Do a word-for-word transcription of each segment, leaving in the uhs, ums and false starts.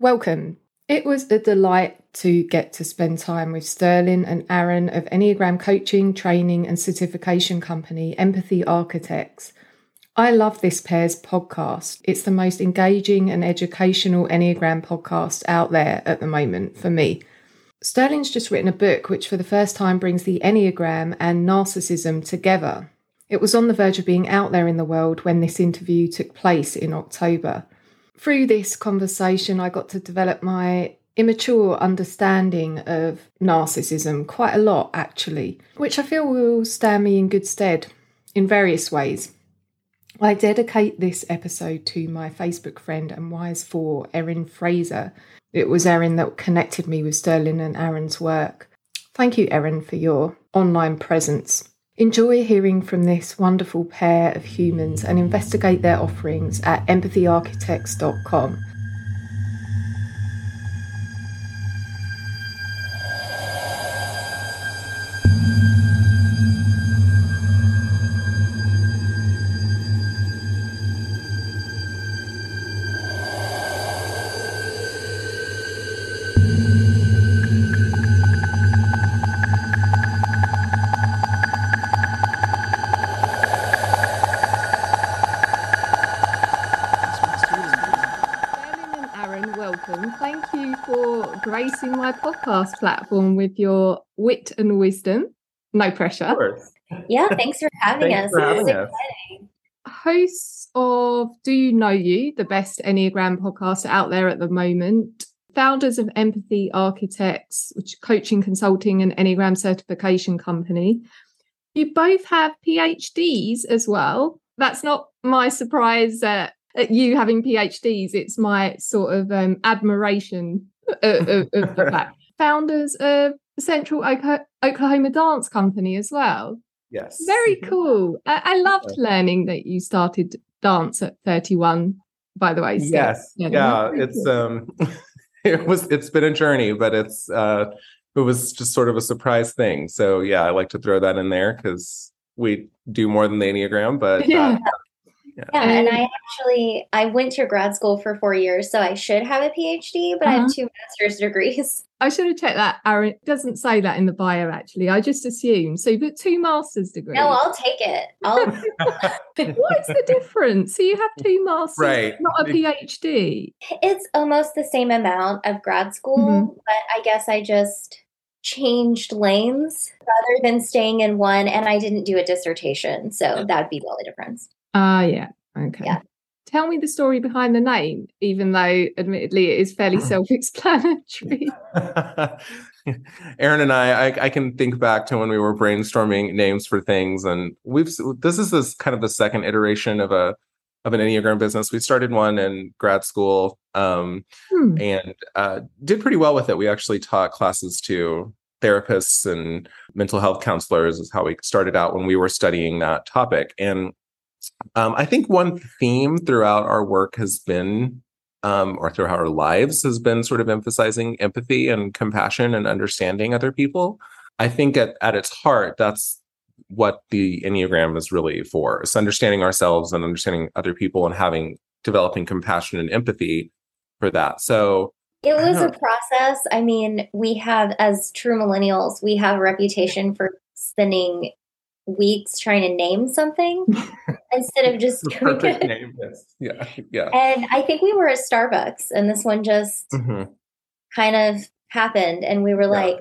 Welcome. It was a delight to get to spend time with Sterlin and Aaron of Enneagram Coaching, Training and Certification Company, Empathy Architects. I love this pair's podcast. It's the most engaging and educational Enneagram podcast out there at the moment for me. Sterlin's just written a book which for the first time brings the Enneagram and narcissism together. It was on the verge of being out there in the world when this interview took place in October. Through this conversation, I got to develop my immature understanding of narcissism quite a lot, actually, which I feel will stand me in good stead in various ways. I dedicate this episode to my Facebook friend and wise for Aaron Fraser. It was Aaron that connected me with Sterlin and Aaron's work. Thank you, Aaron, for your online presence. Enjoy hearing from this wonderful pair of humans and investigate their offerings at empathy architects dot com. Gracing my podcast platform with your wit and wisdom. No pressure. Of course. Yeah, thanks for having thanks us. For having us. Hosts of Do You Know You, the best Enneagram podcast out there at the moment, founders of Empathy Architects, which is coaching, consulting and Enneagram certification company. You both have P H Ds as well. That's not my surprise uh, at you having P H Ds. It's my sort of um, admiration of, of, of the fact. Founders of Central Oklahoma Dance Company as well. Yes. Very cool. I, I loved learning that you started dance at thirty-one, by the way. So yes. Yeah. yeah it's cool. um it was it's been a journey, but it's uh it was just sort of a surprise thing. So yeah, I like to throw that in there because we do more than the Enneagram, but yeah. Not- Yeah. yeah, and I actually, I went to grad school for four years, so I should have a P H D, but uh-huh. I have two master's degrees. I should have checked that, Aaron. It doesn't say that in the bio, actually. I just assumed. So you've got two master's degrees. No, I'll take it. I'll... What's the difference? So you have two master's, right. Not a P H D. It's almost the same amount of grad school, mm-hmm. but I guess I just changed lanes rather than staying in one, and I didn't do a dissertation, so that would be the only difference. Ah, uh, yeah. Okay. Yeah. Tell me the story behind the name, even though, admittedly, it is fairly self-explanatory. Aaron and I, I, I can think back to when we were brainstorming names for things, and we've this is this kind of the second iteration of a of an Enneagram business. We started one in grad school, um, hmm. and uh, did pretty well with it. We actually taught classes to therapists and mental health counselors, is how we started out when we were studying that topic, and. Um, I think one theme throughout our work has been, um, or throughout our lives, has been sort of emphasizing empathy and compassion and understanding other people. I think at, at its heart, that's what the Enneagram is really for. It's understanding ourselves and understanding other people and having, developing compassion and empathy for that. So it was a process. I mean, we have, as true millennials, we have a reputation for spending weeks trying to name something instead of just doing it. Name, yes. Yeah, yeah. And I think we were at Starbucks and this one just mm-hmm. kind of happened and we were yeah. like,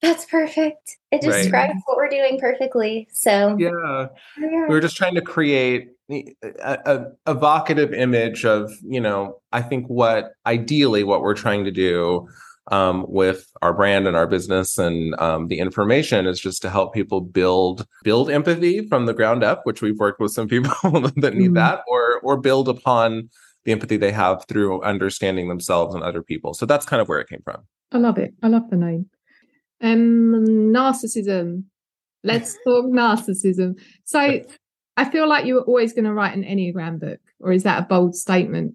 that's perfect. It right. describes what we're doing perfectly. So yeah. yeah. We were just trying to create a, a evocative image of, you know, I think what ideally what we're trying to do Um, with our brand and our business and um, the information is just to help people build build empathy from the ground up, which we've worked with some people that need mm-hmm. that, or or build upon the empathy they have through understanding themselves and other people. So that's kind of where it came from. I love it. I love the name. Um, narcissism. Let's talk narcissism. So I feel like you were always going to write an Enneagram book, or is that a bold statement?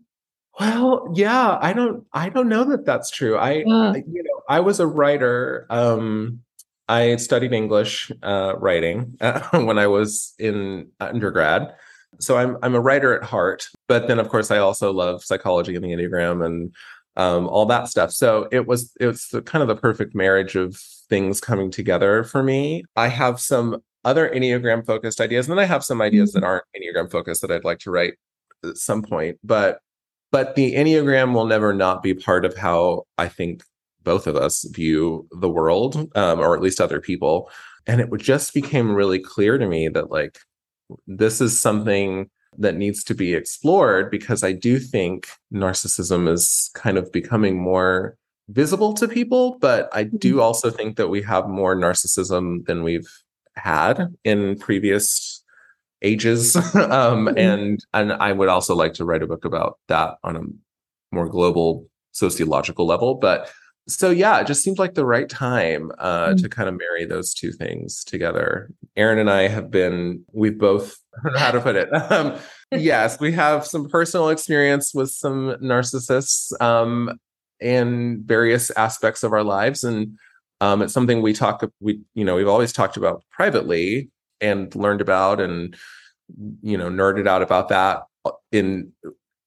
Well, yeah, I don't, I don't know that that's true. I, yeah. you know, I was a writer. Um, I studied English uh, writing uh, when I was in undergrad, so I'm, I'm a writer at heart. But then, of course, I also love psychology and the Enneagram and um, all that stuff. So it was it was the, kind of the perfect marriage of things coming together for me. I have some other Enneagram focused ideas, and then I have some ideas that aren't Enneagram focused that I'd like to write at some point. But but the Enneagram will never not be part of how I think both of us view the world, um, or at least other people. And it just became really clear to me that, like, this is something that needs to be explored, because I do think narcissism is kind of becoming more visible to people. But I do also think that we have more narcissism than we've had in previous ages. um, and and I would also like to write a book about that on a more global sociological level. But so, yeah, it just seemed like the right time uh, mm-hmm. to kind of marry those two things together. Aaron and I have been, we've both, I don't know how to put it. Um, yes, we have some personal experience with some narcissists um, in various aspects of our lives. And um, it's something we talk, we, you know, we've always talked about privately and learned about and, you know, nerded out about that in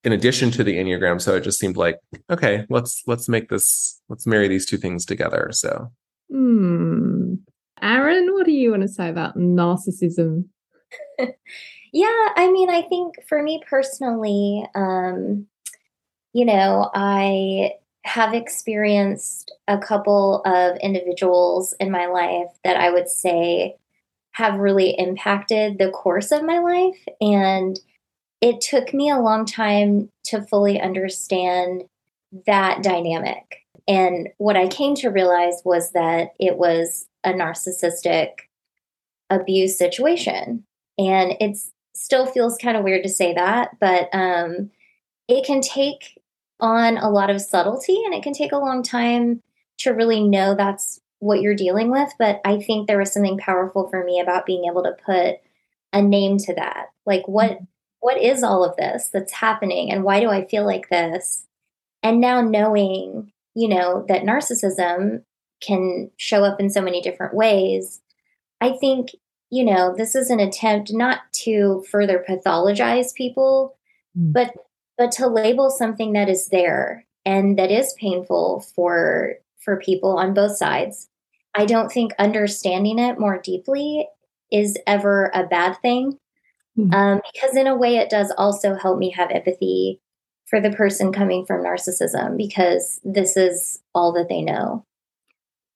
in addition to the Enneagram. So it just seemed like, okay, let's let's make this, let's marry these two things together. So, mm. Aaron, what do you want to say about narcissism? Yeah, I mean, I think for me personally, um, you know, I have experienced a couple of individuals in my life that I would say have really impacted the course of my life, and it took me a long time to fully understand that dynamic. And what I came to realize was that it was a narcissistic abuse situation. And it still feels kind of weird to say that, but um, it can take on a lot of subtlety, and it can take a long time to really know that's what you're dealing with. But I think there was something powerful for me about being able to put a name to that. Like, what... what is all of this that's happening, and why do I feel like this? And now knowing, you know, that narcissism can show up in so many different ways, I think, you know, this is an attempt not to further pathologize people, mm-hmm. but but to label something that is there and that is painful for for people on both sides. I don't think understanding it more deeply is ever a bad thing. Um, because in a way it does also help me have empathy for the person coming from narcissism, because this is all that they know.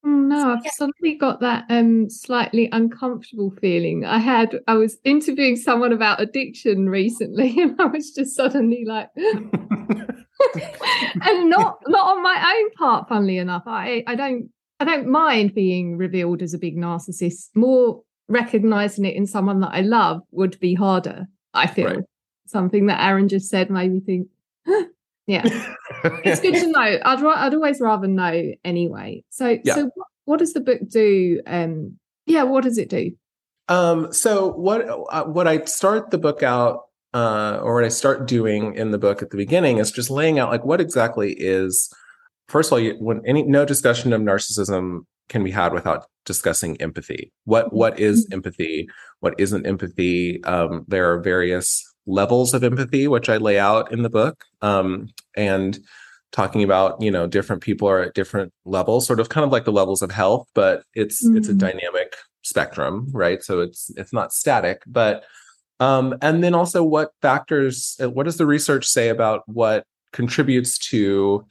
No, I've suddenly got that um, slightly uncomfortable feeling I had. I was interviewing someone about addiction recently, and I was just suddenly like, and not not on my own part. Funnily enough, I I don't I don't mind being revealed as a big narcissist. More recognizing it in someone that I love would be harder, I feel. Right. Something that Aaron just said made me think, huh? Yeah, it's good to know. I'd ra- I'd always rather know anyway. So, yeah. so what, what does the book do? Um, yeah, what does it do? Um, so what uh, what I start the book out, uh, or what I start doing in the book at the beginning is just laying out, like, what exactly is. First of all, you, when any no discussion of narcissism can be had without discussing empathy. What what is empathy? What isn't empathy? Um, there are various levels of empathy, which I lay out in the book, um, and talking about, you know, different people are at different levels, sort of kind of like the levels of health, but it's mm-hmm. it's a dynamic spectrum, right? So it's it's not static, but um, and then also what factors? What does the research say about what contributes to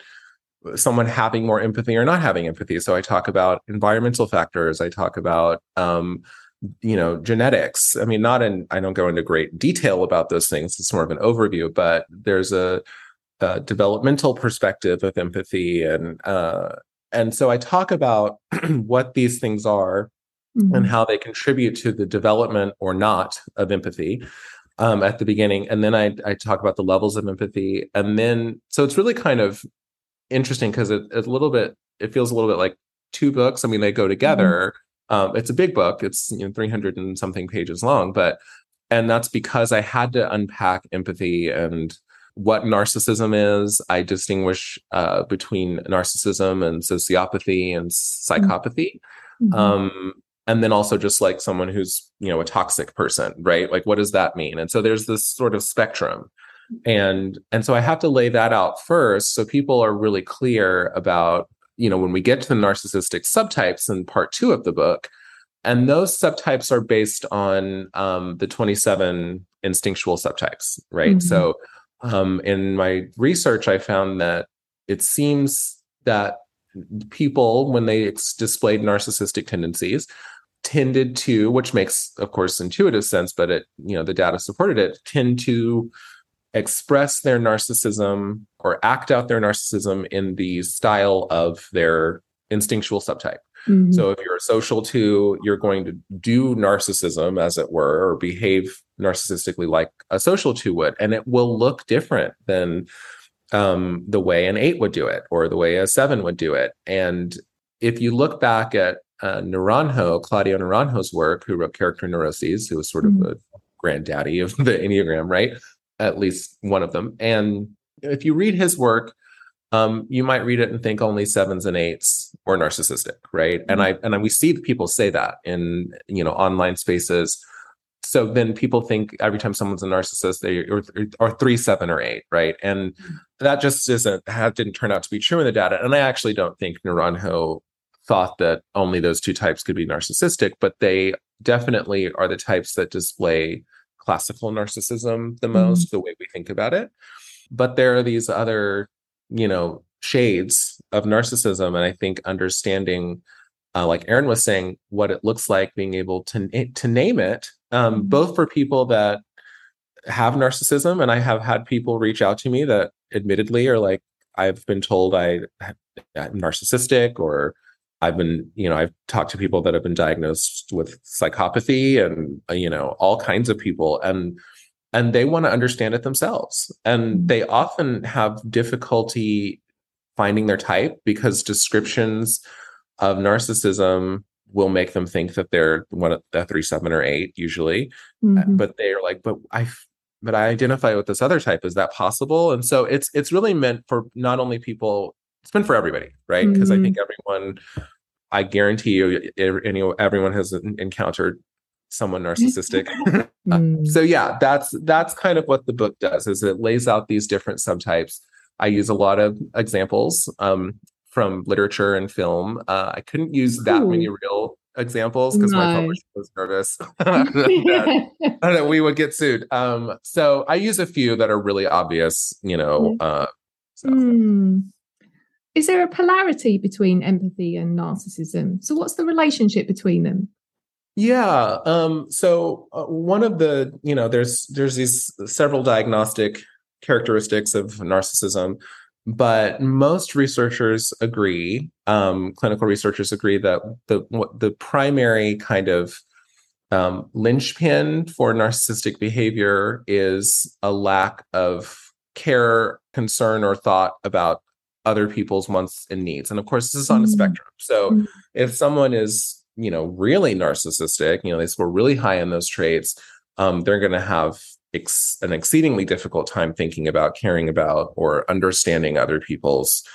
someone having more empathy or not having empathy? So I talk about environmental factors. I talk about, um, you know, genetics. I mean, not in, I don't go into great detail about those things. It's more of an overview, but there's a, a developmental perspective of empathy. And, uh, and so I talk about what these things are mm-hmm. and how they contribute to the development or not of empathy. Um, at the beginning. And then I, I talk about the levels of empathy. And then, so it's really kind of interesting because it, it's a little bit, it feels a little bit like two books. I mean, they go together. Mm-hmm. Um, it's a big book. It's, you know, three hundred and something pages long, but, and that's because I had to unpack empathy and what narcissism is. I distinguish uh, between narcissism and sociopathy and psychopathy. Mm-hmm. Um, and then also just like someone who's, you know, a toxic person, right? Like, what does that mean? And so there's this sort of spectrum. And, and so I have to lay that out first, so people are really clear about, you know, when we get to the narcissistic subtypes in part two of the book, and those subtypes are based on um, the twenty-seven instinctual subtypes, right? Mm-hmm. So um, in my research, I found that it seems that people, when they ex- displayed narcissistic tendencies, tended to, which makes, of course, intuitive sense, but it, you know, the data supported it, tend to express their narcissism or act out their narcissism in the style of their instinctual subtype. Mm-hmm. So if you're a social two, you're going to do narcissism, as it were, or behave narcissistically like a social two would, and it will look different than um, the way an eight would do it or the way a seven would do it. And if you look back at uh, Naranjo, Claudio Naranjo's work, who wrote Character Neuroses, who was sort mm-hmm. of the granddaddy of the Enneagram, right? At least one of them. And if you read his work, um, you might read it and think only sevens and eights were narcissistic, right? Mm-hmm. And I and I, we see people say that in, you know, online spaces. So then people think every time someone's a narcissist, they are, are three, seven, or eight, right? And mm-hmm. that just isn't that didn't turn out to be true in the data. And I actually don't think Naranjo thought that only those two types could be narcissistic, but they definitely are the types that display classical narcissism the most, mm-hmm. the way we think about it. But there are these other, you know, shades of narcissism. And I think understanding, uh, like Aaron was saying, what it looks like, being able to, to name it, um, mm-hmm. both for people that have narcissism. And I have had people reach out to me that admittedly are like, I've been told I, I'm narcissistic, or I've been, you know, I've talked to people that have been diagnosed with psychopathy and, you know, all kinds of people, and, and they want to understand it themselves. And they often have difficulty finding their type because descriptions of narcissism will make them think that they're one of the three, seven, or eight usually, mm-hmm. but they're like, but I, but I identify with this other type. Is that possible? And so it's, it's really meant for not only people, it's been for everybody, right? Because mm-hmm. I think everyone, I guarantee you, any, everyone has encountered someone narcissistic. mm-hmm. So yeah, that's that's kind of what the book does, is it lays out these different subtypes. I use a lot of examples um, from literature and film. Uh, I couldn't use that Ooh. many real examples because nice. my publisher was nervous that, that we would get sued. Um, so I use a few that are really obvious, you know. Uh, so. Mm. Is there a polarity between empathy and narcissism? So what's the relationship between them? Yeah. Um, so one of the, you know, there's there's these several diagnostic characteristics of narcissism, but most researchers agree, um, clinical researchers agree that the the primary kind of um, linchpin for narcissistic behavior is a lack of care, concern, or thought about other people's wants and needs. And of course, this is on a spectrum. So mm-hmm. if someone is, you know, really narcissistic, you know, they score really high in those traits, um, they're going to have ex- an exceedingly difficult time thinking about, caring about, or understanding other people's,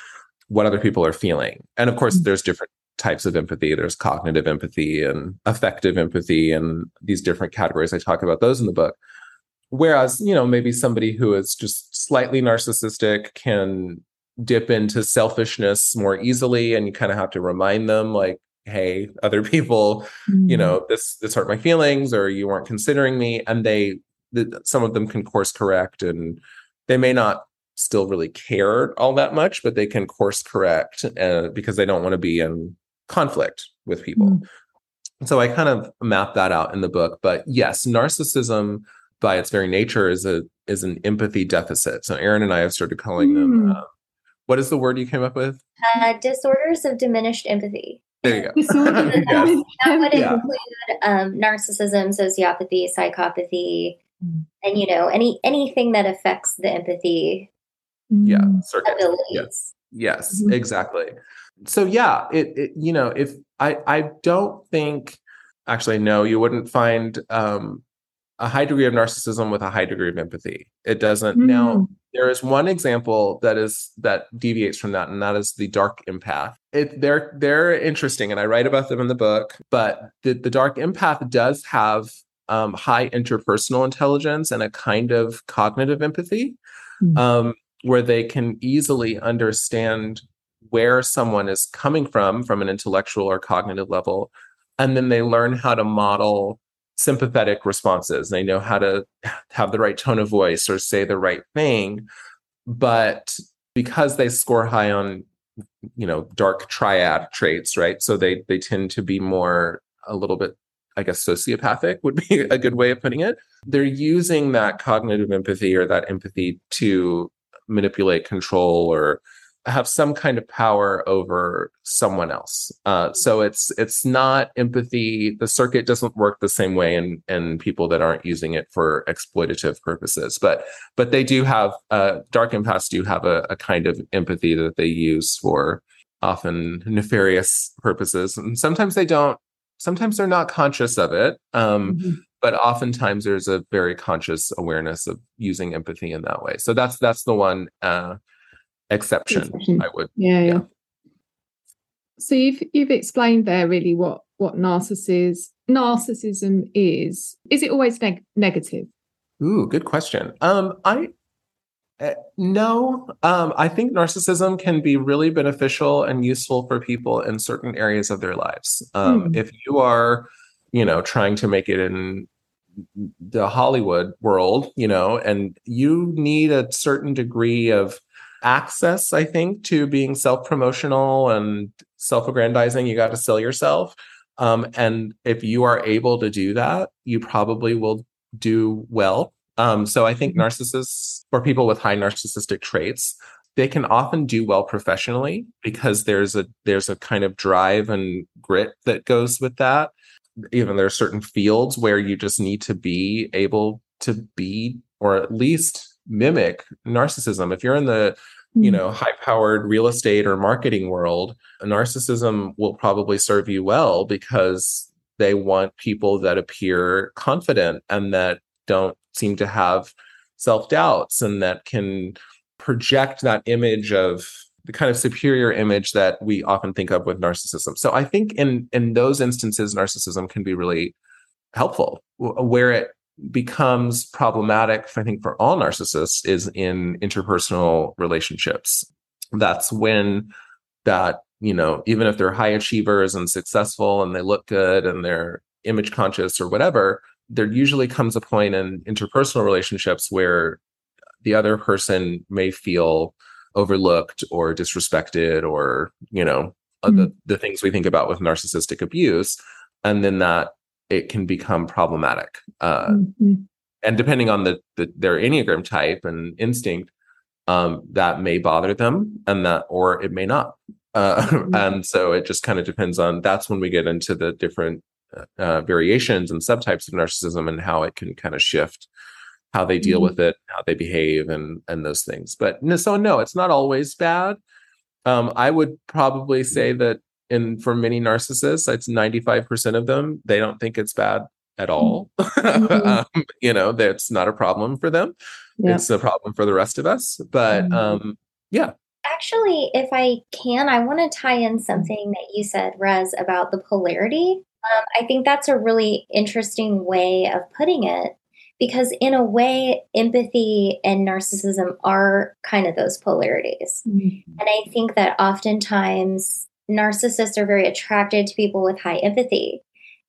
what other people are feeling. And of course, mm-hmm. there's different types of empathy. There's cognitive empathy and affective empathy, and these different categories. I talk about those in the book. Whereas, you know, maybe somebody who is just slightly narcissistic can dip into selfishness more easily, and you kind of have to remind them, like, hey, other people, mm-hmm. you know, this this hurt my feelings, or you weren't considering me. And they th- some of them can course correct, and they may not still really care all that much, but they can course correct uh, because they don't want to be in conflict with people. Mm-hmm. So I kind of map that out in the book. But yes, narcissism by its very nature is a is an empathy deficit. So Aaron and I have started calling mm-hmm. them uh, what is the word you came up with? Uh, disorders of diminished empathy. There you go. that, that would yeah. include um, narcissism, sociopathy, psychopathy, mm. and, you know, any anything that affects the empathy. Yeah. Circuit. Abilities. Yes, yes mm-hmm. exactly. So, yeah, it, it you know, if I, I don't think, actually, no, you wouldn't find um, a high degree of narcissism with a high degree of empathy. It doesn't mm. now. There is one example that is that deviates from that, and that is the dark empath. It, they're they're interesting, and I write about them in the book. But the, the dark empath does have um, high interpersonal intelligence and a kind of cognitive empathy, mm-hmm. um, where they can easily understand where someone is coming from, from an intellectual or cognitive level. And then they learn how to model sympathetic responses. They know how to have the right tone of voice or say the right thing. But because they score high on, you know, dark triad traits, right? So they they tend to be more, a little bit, I guess, sociopathic would be a good way of putting it. They're using that cognitive empathy or that empathy to manipulate, control, or have some kind of power over someone else. Uh, so it's it's not empathy. The circuit doesn't work the same way in, in people that aren't using it for exploitative purposes. But but they do have, uh, dark empaths do have a, a kind of empathy that they use for often nefarious purposes. And sometimes they don't. Sometimes they're not conscious of it. Um, mm-hmm. But oftentimes there's a very conscious awareness of using empathy in that way. So that's that's the one. Uh, Exception, exception, I would. Yeah, yeah. yeah. So you've you've explained there really what what narcissism narcissism is. Is it always neg- negative? Ooh, good question. Um, I uh, no. Um, I think narcissism can be really beneficial and useful for people in certain areas of their lives. Um, mm. If you are, you know, trying to make it in the Hollywood world, you know, and you need a certain degree of access, I think, to being self-promotional and self-aggrandizing. You got to sell yourself. Um, and if you are able to do that, you probably will do well. Um, so I think narcissists or people with high narcissistic traits, they can often do well professionally because there's a there's a kind of drive and grit that goes with that. Even there are certain fields where you just need to be able to be, or at least mimic, narcissism. If you're in the, you know, high-powered real estate or marketing world, narcissism will probably serve you well because they want people that appear confident and that don't seem to have self-doubts and that can project that image of the kind of superior image that we often think of with narcissism. So I think in in those instances, narcissism can be really helpful. Where it becomes problematic, I think, for all narcissists is in interpersonal relationships. That's when that, you know, even if they're high achievers and successful and they look good and they're image conscious or whatever, there usually comes a point in interpersonal relationships where the other person may feel overlooked or disrespected or, you know, mm-hmm. the, the things we think about with narcissistic abuse. And then that it can become problematic. Uh, mm-hmm. And depending on the, the their Enneagram type and instinct, um, that may bother them and that, or it may not. Uh, mm-hmm. And so it just kind of depends on, that's when we get into the different uh, variations and subtypes of narcissism and how it can kind of shift how they deal mm-hmm. with it, how they behave and, and those things. But no, so no, it's not always bad. Um, I would probably say that, and for many narcissists, it's ninety-five percent of them, they don't think it's bad at all. Mm-hmm. um, you know, that's not a problem for them. Yeah. It's a problem for the rest of us. But mm-hmm. um, yeah. Actually, if I can, I want to tie in something that you said, Rez, about the polarity. Um, I think that's a really interesting way of putting it, because in a way, empathy and narcissism are kind of those polarities. Mm-hmm. And I think that oftentimes narcissists are very attracted to people with high empathy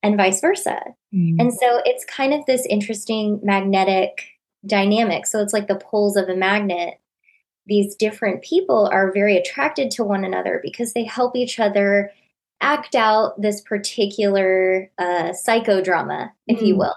and vice versa. Mm-hmm. And so it's kind of this interesting magnetic dynamic. So it's like the poles of a magnet. These different people are very attracted to one another because they help each other act out this particular uh, psychodrama, if mm-hmm. you will.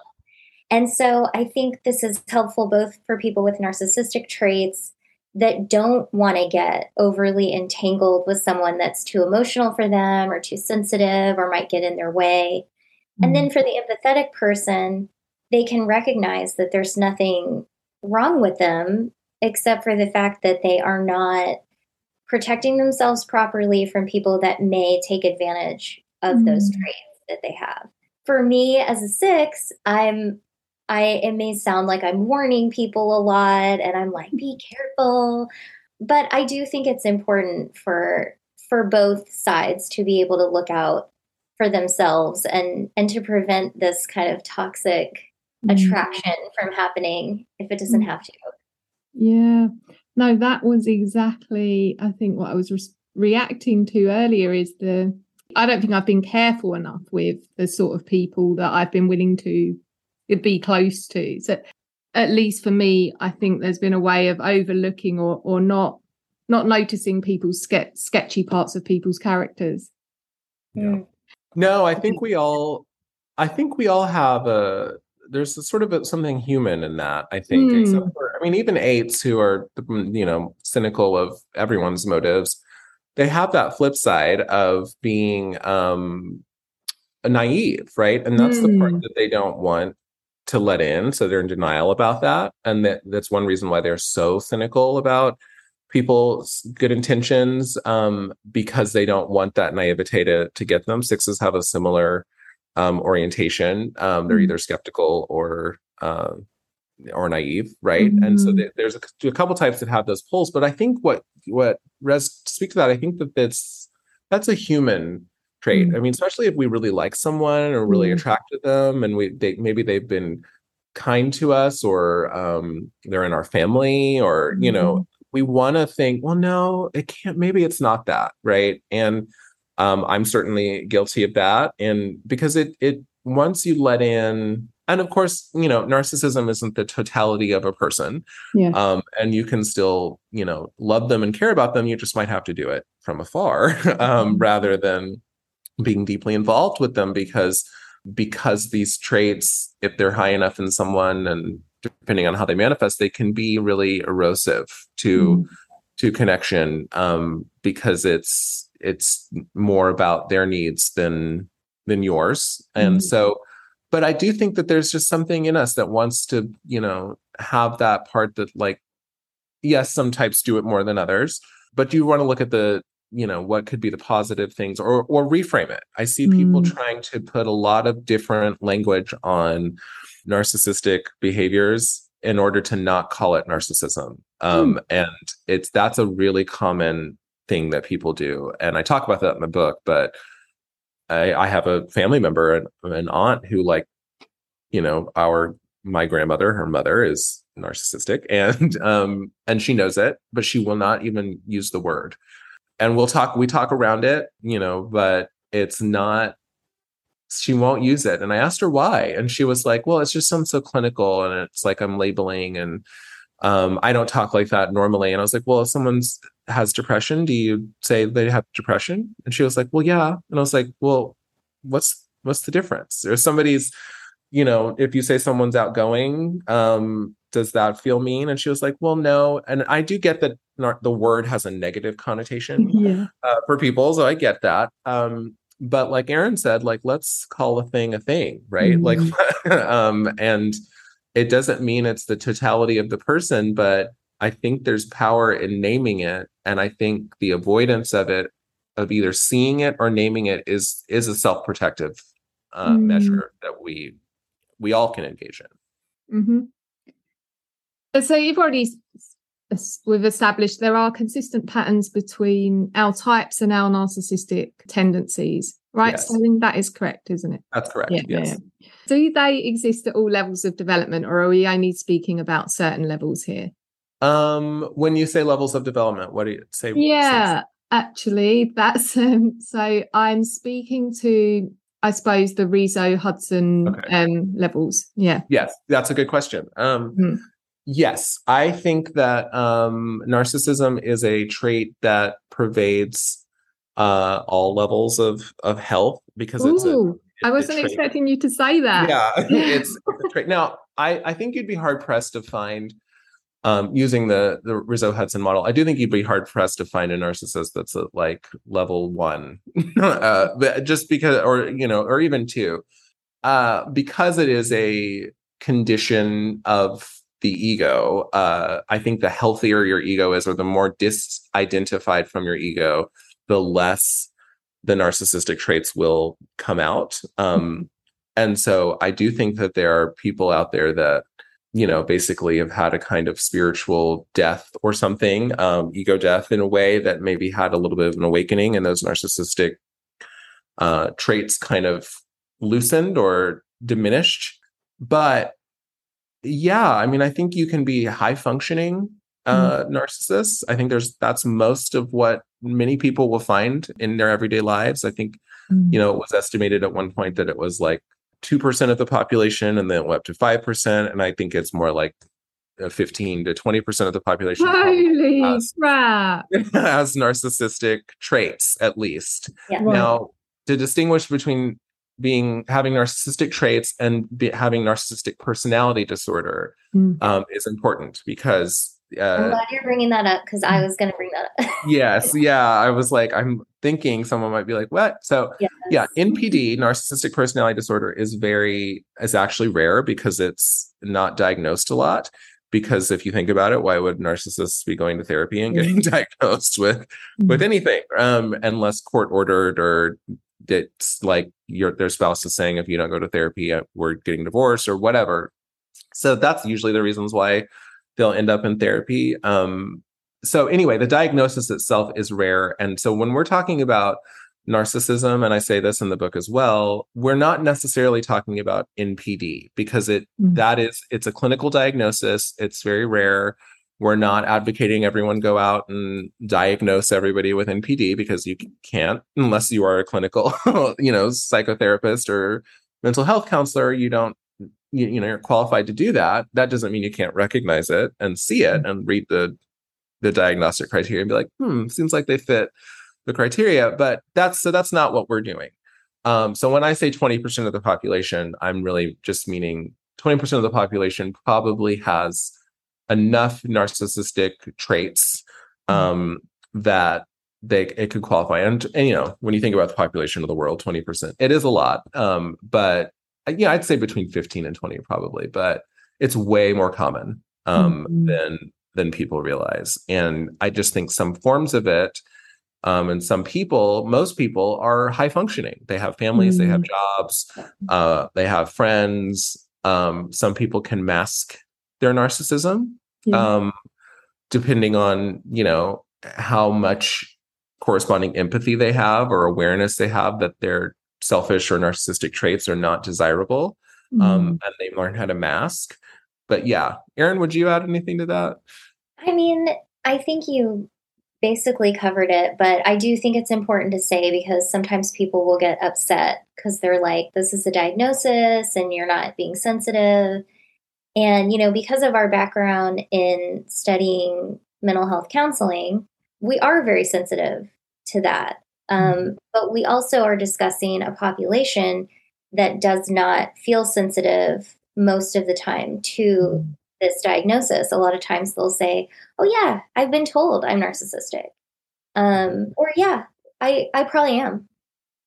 And so I think this is helpful both for people with narcissistic traits that don't want to get overly entangled with someone that's too emotional for them or too sensitive or might get in their way. Mm-hmm. And then for the empathetic person, they can recognize that there's nothing wrong with them except for the fact that they are not protecting themselves properly from people that may take advantage of mm-hmm. those traits that they have. For me as a six, I'm I, it may sound like I'm warning people a lot and I'm like, be careful, but I do think it's important for, for both sides to be able to look out for themselves and, and to prevent this kind of toxic attraction from happening if it doesn't have to. Yeah. No, that was exactly, I think, what I was re- reacting to earlier is the, I don't think I've been careful enough with the sort of people that I've been willing to be close to. So at least for me, I think there's been a way of overlooking or or not not noticing people's ske- sketchy parts of people's characters. Yeah. No, I think we all, I think we all have a, there's a sort of a, something human in that, I think. Mm. Except for, I mean, even eights who are, you know, cynical of everyone's motives, they have that flip side of being um, naive, right? And that's mm. the part that they don't want to let in. So they're in denial about that. And that, that's one reason why they're so cynical about people's good intentions, um, because they don't want that naivete to, to get them. Sixes have a similar um, orientation. Um, they're either skeptical or uh, or naive, right? Mm-hmm. And so th- there's a, a couple types that have those pulls. But I think what what Res speaks to that, I think that that's that's a human trait. Mm-hmm. I mean, especially if we really like someone or really mm-hmm. attracted them, and we they, maybe they've been kind to us, or um, they're in our family, or mm-hmm. you know. We want to think, well, no, it can't, maybe it's not that, right? And um, I'm certainly guilty of that. And because it, it, once you let in, and of course, you know, narcissism isn't the totality of a person. Yeah. Um, and you can still, you know, love them and care about them. You just might have to do it from afar um, rather than being deeply involved with them, because, because these traits, if they're high enough in someone and depending on how they manifest, they can be really erosive to mm. to connection, um, because it's it's more about their needs than than yours. Mm. And so, but I do think that there's just something in us that wants to, you know, have that part that, like, yes, some types do it more than others, but you want to look at the, you know, what could be the positive things, or or reframe it. I see people mm. trying to put a lot of different language on narcissistic behaviors in order to not call it narcissism. Um, mm. And it's, that's a really common thing that people do. And I talk about that in the book, but I, I have a family member, an, an aunt who, like, you know, our, my grandmother, her mother is narcissistic, and, um, and she knows it, but she will not even use the word. And we'll talk, we talk around it, you know, but it's not, she won't use it. And I asked her why. And she was like, well, it's just, I'm so clinical. And it's like, I'm labeling, and um, I don't talk like that normally. And I was like, well, if someone has depression, do you say they have depression? And she was like, well, yeah. And I was like, well, what's, what's the difference? Or somebody's, you know, if you say someone's outgoing, um, does that feel mean? And she was like, well, no. And I do get that the word has a negative connotation yeah. uh, for people. So I get that. Um, But like Aaron said, like, let's call a thing a thing, right? Mm-hmm. Like, um, and it doesn't mean it's the totality of the person, but I think there's power in naming it. And I think the avoidance of it, of either seeing it or naming it, is, is a self-protective uh, mm-hmm. measure that we, we all can engage in. Mm-hmm. So you've already, we've established there are consistent patterns between our types and our narcissistic tendencies, right? Yes. So I think that is correct, isn't it? That's correct, yeah, yes. Yeah. Do they exist at all levels of development, or are we only speaking about certain levels here? Um, when you say levels of development, what do you say? Yeah, actually, that's... Um, so I'm speaking to, I suppose, the Riso-Hudson okay. um, levels, yeah. Yes, that's a good question. Um mm. Yes, I think that um, narcissism is a trait that pervades uh, all levels of, of health, because Ooh, it's a, it's I wasn't a trait. Expecting you to say that. Yeah, it's, it's a trait. Now, I, I think you'd be hard-pressed to find, um, using the, the Riso-Hudson model, I do think you'd be hard-pressed to find a narcissist that's a, like level one, uh, but just because, or, you know, or even two, uh, because it is a condition of the ego. Uh, I think the healthier your ego is, or the more disidentified from your ego, the less the narcissistic traits will come out. Um, and so I do think that there are people out there that, you know, basically have had a kind of spiritual death or something, um, ego death in a way, that maybe had a little bit of an awakening, and those narcissistic uh, traits kind of loosened or diminished. But Yeah, I mean, I think you can be high functioning uh, mm-hmm. narcissists. I think there's that's most of what many people will find in their everyday lives. I think, mm-hmm. you know, it was estimated at one point that it was like two percent of the population, and then it went up to five percent. And I think it's more like fifteen to twenty percent of the population Holy has, crap. has narcissistic traits, at least. Yeah. Right. Now, to distinguish between being having narcissistic traits and be, having narcissistic personality disorder mm-hmm. um, is important because... Uh, I'm glad you're bringing that up because I was going to bring that up. yes. Yeah. I was like, I'm thinking someone might be like, what? So yes. yeah, N P D, narcissistic personality disorder, is very, is actually rare because it's not diagnosed a lot. Because if you think about it, why would narcissists be going to therapy and getting diagnosed with, mm-hmm. with anything? Um, unless court ordered, or it's like your, their spouse is saying, if you don't go to therapy, we're getting divorced or whatever. So that's usually the reasons why they'll end up in therapy. Um, so anyway, the diagnosis itself is rare. And so when we're talking about narcissism, and I say this in the book as well, we're not necessarily talking about N P D because it mm-hmm. that is, it's a clinical diagnosis. It's very rare. We're not advocating everyone go out and diagnose everybody with N P D because you can't, unless you are a clinical, you know, psychotherapist or mental health counselor. You don't, you, you know, you're qualified to do that. That doesn't mean you can't recognize it and see it and read the the diagnostic criteria and be like, hmm, seems like they fit the criteria. But that's, so that's not what we're doing. Um, so when I say twenty percent of the population, I'm really just meaning twenty percent of the population probably has enough narcissistic traits um, that they it could qualify. And, and, you know, when you think about the population of the world, twenty percent, it is a lot. Um, but yeah, I'd say between fifteen and twenty probably, but it's way more common um, mm-hmm. than, than people realize. And I just think some forms of it, Um, and some people, most people, are high functioning. They have families, mm-hmm. they have jobs, uh, they have friends. Um, some people can mask their narcissism, yeah. um, depending on, you know, how much corresponding empathy they have or awareness they have that their selfish or narcissistic traits are not desirable, mm-hmm. um, and they learn how to mask. But yeah, Aaron, would you add anything to that? I mean, I think you basically covered it, but I do think it's important to say, because sometimes people will get upset because they're like, this is a diagnosis and you're not being sensitive. And, you know, because of our background in studying mental health counseling, we are very sensitive to that. Um, but we also are discussing a population that does not feel sensitive most of the time to this diagnosis. A lot of times they'll say, oh yeah, I've been told I'm narcissistic. Um, or yeah, I, I probably am.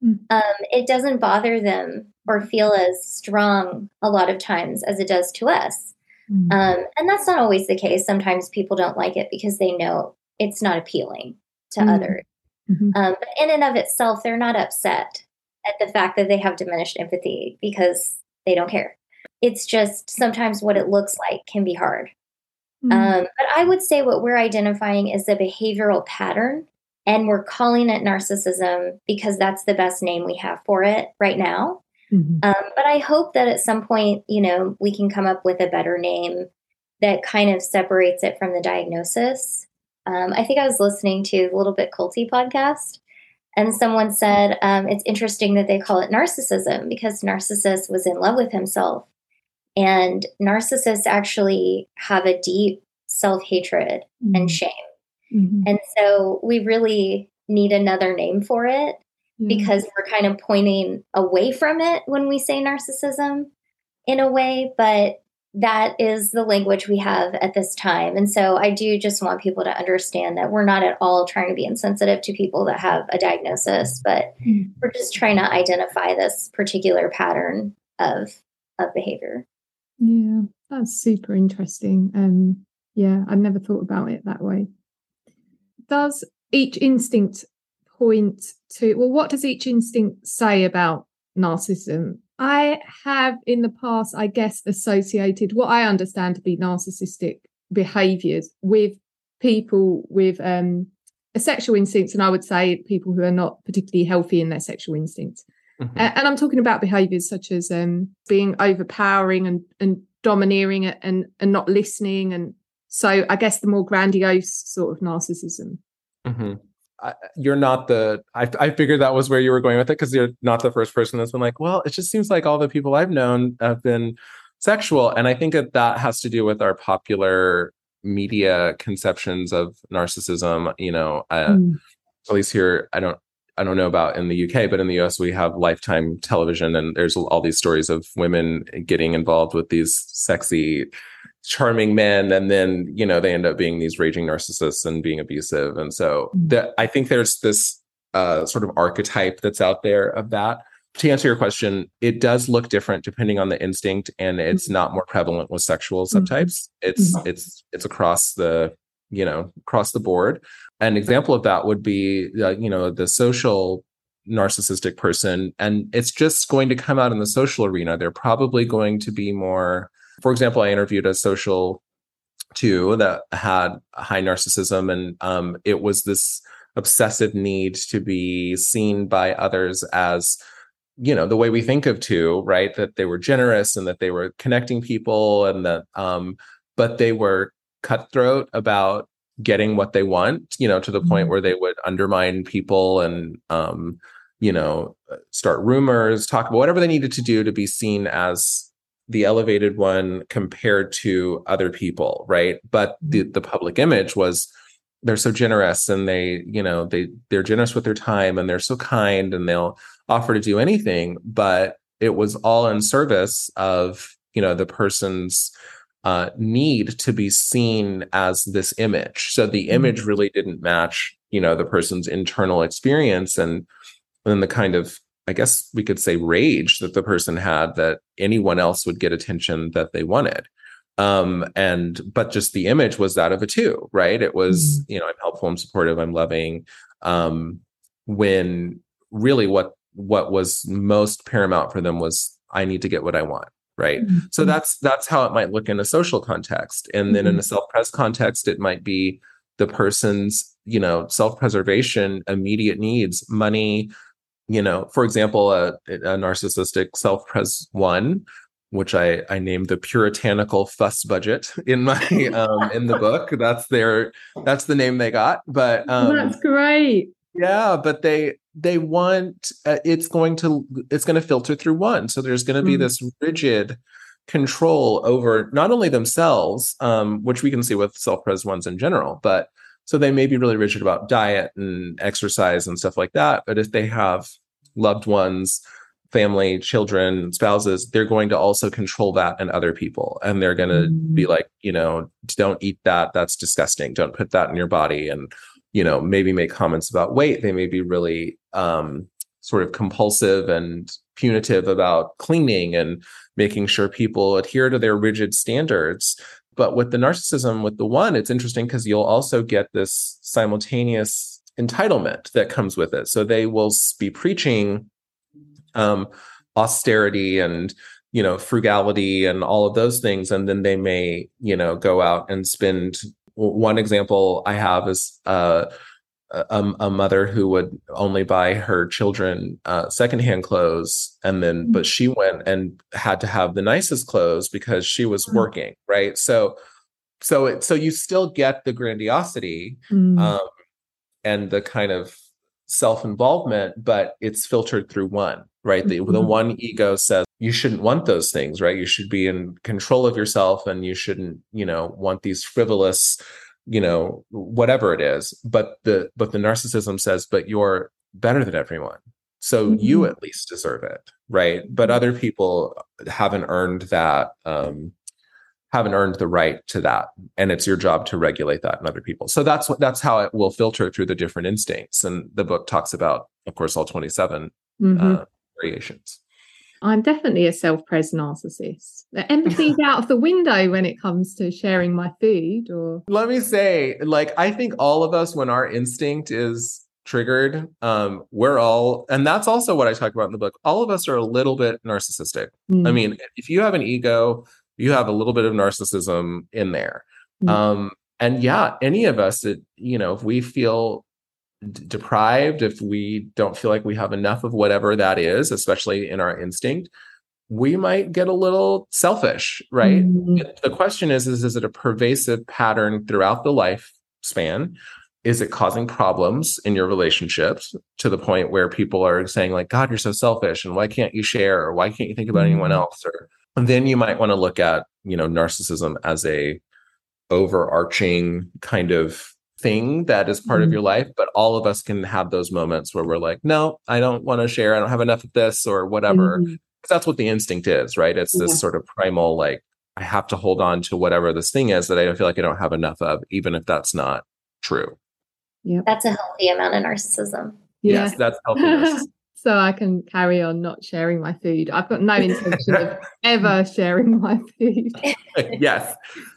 Mm-hmm. Um, it doesn't bother them or feel as strong a lot of times as it does to us. Mm-hmm. Um, and that's not always the case. Sometimes people don't like it because they know it's not appealing to mm-hmm. others. Mm-hmm. Um, but in and of itself, they're not upset at the fact that they have diminished empathy because they don't care. It's just sometimes what it looks like can be hard. Mm-hmm. Um, but I would say what we're identifying is a behavioral pattern, and we're calling it narcissism because that's the best name we have for it right now. Mm-hmm. Um, but I hope that at some point, you know, we can come up with a better name that kind of separates it from the diagnosis. Um, I think I was listening to the Little Bit Culty podcast, and someone said, um, it's interesting that they call it narcissism because narcissist was in love with himself. And narcissists actually have a deep self-hatred mm-hmm. and shame. Mm-hmm. And so we really need another name for it mm-hmm. because we're kind of pointing away from it when we say narcissism in a way, but that is the language we have at this time. And so I do just want people to understand that we're not at all trying to be insensitive to people that have a diagnosis, but mm-hmm. we're just trying to identify this particular pattern of, of behavior. Yeah, that's super interesting. Um, yeah, I've never thought about it that way. Does each instinct point to, well, what does each instinct say about narcissism? I have in the past, I guess, associated what I understand to be narcissistic behaviours with people with um, sexual instincts, and I would say people who are not particularly healthy in their sexual instincts. And I'm talking about behaviours such as um, being overpowering and, and domineering and, and not listening. And so I guess the more grandiose sort of narcissism. Mm-hmm. I, you're not the, I, I figured that was where you were going with it, because you're not the first person that's been like, well, it just seems like all the people I've known have been sexual. And I think that that has to do with our popular media conceptions of narcissism. You know, uh, mm. at least here, I don't, I don't know about in the U K, but in the U S we have Lifetime television, and there's all these stories of women getting involved with these sexy, charming men. And then, you know, they end up being these raging narcissists and being abusive. And so the, I think there's this uh, sort of archetype that's out there of that. To answer your question, it does look different depending on the instinct, and it's mm-hmm. not more prevalent with sexual subtypes. It's, mm-hmm. it's, it's across the, you know, across the board. An example of that would be, uh, you know, the social narcissistic person. And it's just going to come out in the social arena. They're probably going to be more, for example, I interviewed a social two that had high narcissism, and um, it was this obsessive need to be seen by others as, you know, the way we think of two, right? That they were generous and that they were connecting people, and that, um, but they were cutthroat about getting what they want, you know, to the point where they would undermine people and, um, you know, start rumors, talk about whatever they needed to do to be seen as the elevated one compared to other people, right? But the, the public image was, they're so generous, and they, you know, they, they're generous with their time, and they're so kind, and they'll offer to do anything, but it was all in service of, you know, the person's Uh, need to be seen as this image. So the image really didn't match, you know, the person's internal experience and then the kind of, I guess we could say, rage that the person had that anyone else would get attention that they wanted. Um, and, but just the image was that of a two, right? It was, you know, I'm helpful, I'm supportive, I'm loving. Um, when really what, what was most paramount for them was, I need to get what I want. Right. Mm-hmm. So that's that's how it might look in a social context. And then mm-hmm. in a self-pres context, it might be the person's, you know, self-preservation, immediate needs, money. You know, for example, a, a narcissistic self-pres one, which I, I named the puritanical fuss budget in my um, in the book. That's their that's the name they got. But um, that's great. Yeah, but they they want uh, it's going to it's going to filter through one. So there's going to be mm. this rigid control over not only themselves, um, which we can see with self-pres ones in general, but so they may be really rigid about diet and exercise and stuff like that. But if they have loved ones, family, children, spouses, they're going to also control that and other people. And they're going to mm. be like, you know, don't eat that. That's disgusting. Don't put that in your body. And you know, maybe make comments about weight. They may be really um, sort of compulsive and punitive about cleaning and making sure people adhere to their rigid standards. But with the narcissism, with the one, it's interesting because you'll also get this simultaneous entitlement that comes with it. So they will be preaching um, austerity and, you know, frugality and all of those things. And then they may, you know, go out and spend. One example I have is uh, a, a mother who would only buy her children uh, secondhand clothes, and then mm-hmm. but she went and had to have the nicest clothes because she was mm-hmm. working, right? So, so it, so you still get the grandiosity mm-hmm. um, and the kind of self-involvement, but it's filtered through one, right? Mm-hmm. The, the one ego says, you shouldn't want those things, right? You should be in control of yourself, and you shouldn't, you know, want these frivolous, you know, whatever it is. But the but the narcissism says, but you're better than everyone. So mm-hmm. you at least deserve it, right? But other people haven't earned that, um, haven't earned the right to that. And it's your job to regulate that in other people. So that's what that's how it will filter through the different instincts. And the book talks about, of course, all twenty-seven mm-hmm. uh, variations. I'm definitely a self-pres narcissist. The empathy's out of the window when it comes to sharing my food. Or let me say, like, I think all of us, when our instinct is triggered, um, we're all, and that's also what I talk about in the book, all of us are a little bit narcissistic. Mm. I mean, if you have an ego, you have a little bit of narcissism in there. Mm. Um, and yeah, any of us, that, you know, if we feel deprived, if we don't feel like we have enough of whatever that is, especially in our instinct, we might get a little selfish, right? Mm-hmm. The question is, is, is it a pervasive pattern throughout the lifespan? Is it causing problems in your relationships to the point where people are saying like, God, you're so selfish, and why can't you share? Or why can't you think about anyone else? Or and then you might want to look at, you know, narcissism as a overarching kind of thing that is part mm-hmm. of your life. But all of us can have those moments where we're like, no, I don't want to share. I don't have enough of this or whatever. Mm-hmm. That's what the instinct is, right? It's this yeah. sort of primal, like, I have to hold on to whatever this thing is that I feel like I don't have enough of, even if that's not true. Yeah, that's a healthy amount of narcissism. Yeah. Yes, that's healthy. So I can carry on not sharing my food. I've got no intention of ever sharing my food. Yes.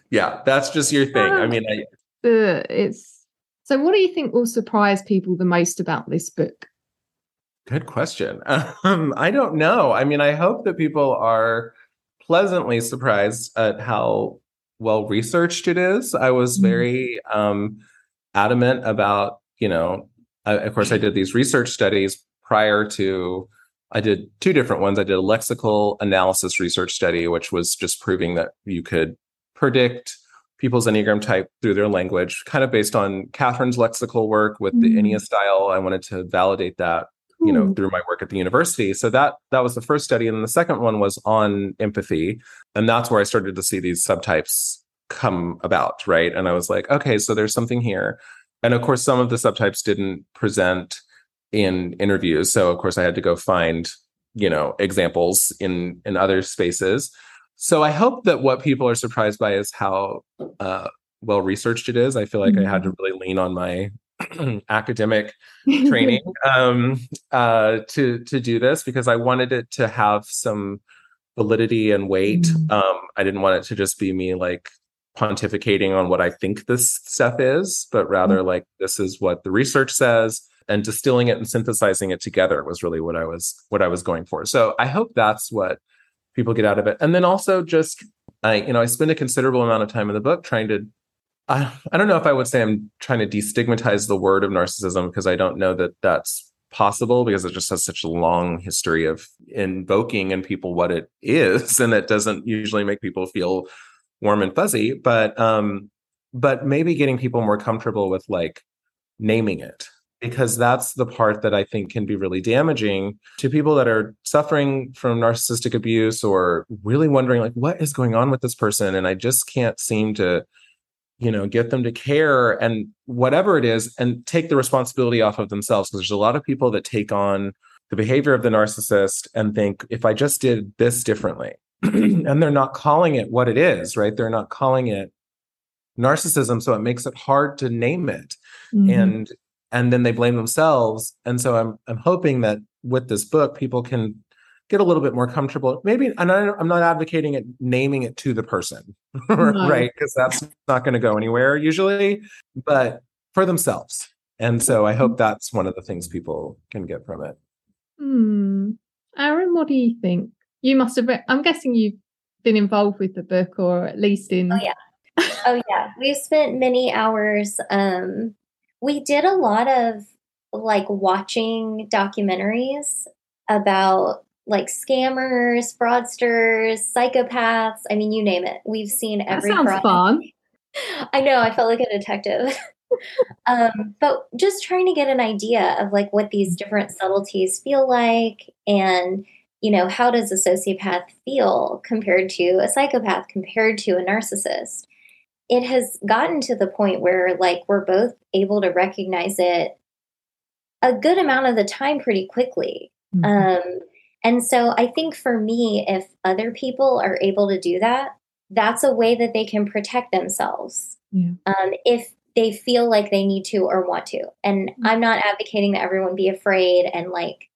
Yeah, that's just your thing. I mean, I... Uh, it's so what do you think will surprise people the most about this book? Good question. Um, I don't know. I mean, I hope that people are pleasantly surprised at how well researched it is. I was very um, adamant about, you know, uh, of course, I did these research studies prior to, I did two different ones. I did a lexical analysis research study, which was just proving that you could predict people's Enneagram type through their language, kind of based on Catherine's lexical work with the Ennea style. I wanted to validate that, you know, through my work at the university. So that that was the first study. And then the second one was on empathy. And that's where I started to see these subtypes come about, right? And I was like, okay, so there's something here. And of course, some of the subtypes didn't present in interviews. So of course, I had to go find, you know, examples in, in other spaces. So I hope that what people are surprised by is how uh, well-researched it is. I feel like mm-hmm. I had to really lean on my academic training um, uh, to to do this, because I wanted it to have some validity and weight. Mm-hmm. Um, I didn't want it to just be me like pontificating on what I think this stuff is, but rather mm-hmm. like this is what the research says, and distilling it and synthesizing it together was really what I was what I was going for. So I hope that's what people get out of it. And then also just I you know I spend a considerable amount of time in the book trying to. I, I don't know if I would say I'm trying to destigmatize the word of narcissism, because I don't know that that's possible, because it just has such a long history of invoking in people what it is. And it doesn't usually make people feel warm and fuzzy, but, um, but maybe getting people more comfortable with like naming it, because that's the part that I think can be really damaging to people that are suffering from narcissistic abuse or really wondering like, what is going on with this person? And I just can't seem to, you know, get them to care and whatever it is, and take the responsibility off of themselves. Because there's a lot of people that take on the behavior of the narcissist and think, if I just did this differently, and they're not calling it what it is, right? They're not calling it narcissism. So it makes it hard to name it. Mm-hmm. And, and then they blame themselves. And so I'm, I'm hoping that with this book, people can get a little bit more comfortable. Maybe, and I'm not advocating it, naming it to the person, no. right? Because that's not going to go anywhere usually, but for themselves. And so I hope that's one of the things people can get from it. Hmm. Aaron, what do you think? You must have, re- I'm guessing you've been involved with the book, or at least in. Oh, yeah. Oh, yeah. We've spent many hours. Um, we did a lot of like watching documentaries about like scammers, fraudsters, psychopaths. I mean, you name it. We've seen every that sounds fraud. Fun. I know. I felt like a detective. um, but just trying to get an idea of like what these different subtleties feel like, and, you know, how does a sociopath feel compared to a psychopath, compared to a narcissist? It has gotten to the point where like we're both able to recognize it a good amount of the time pretty quickly. Mm-hmm. Um, And so I think for me, if other people are able to do that, that's a way that they can protect themselves yeah. um, if they feel like they need to or want to. And mm-hmm. I'm not advocating that everyone be afraid and like,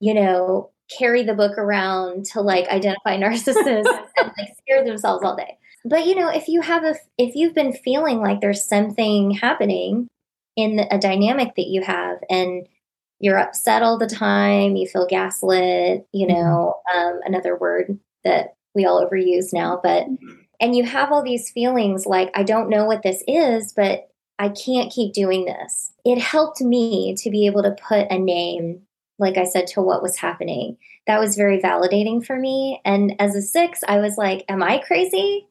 you know, carry the book around to like identify narcissists and like scare themselves all day. But, you know, if you have a, if you've been feeling like there's something happening in the, a dynamic that you have, and you're upset all the time, you feel gaslit, you know, um, another word that we all overuse now, but, and you have all these feelings like, I don't know what this is, but I can't keep doing this. It helped me to be able to put a name like I said, to what was happening. That was very validating for me. And as a six, I was like, am I crazy?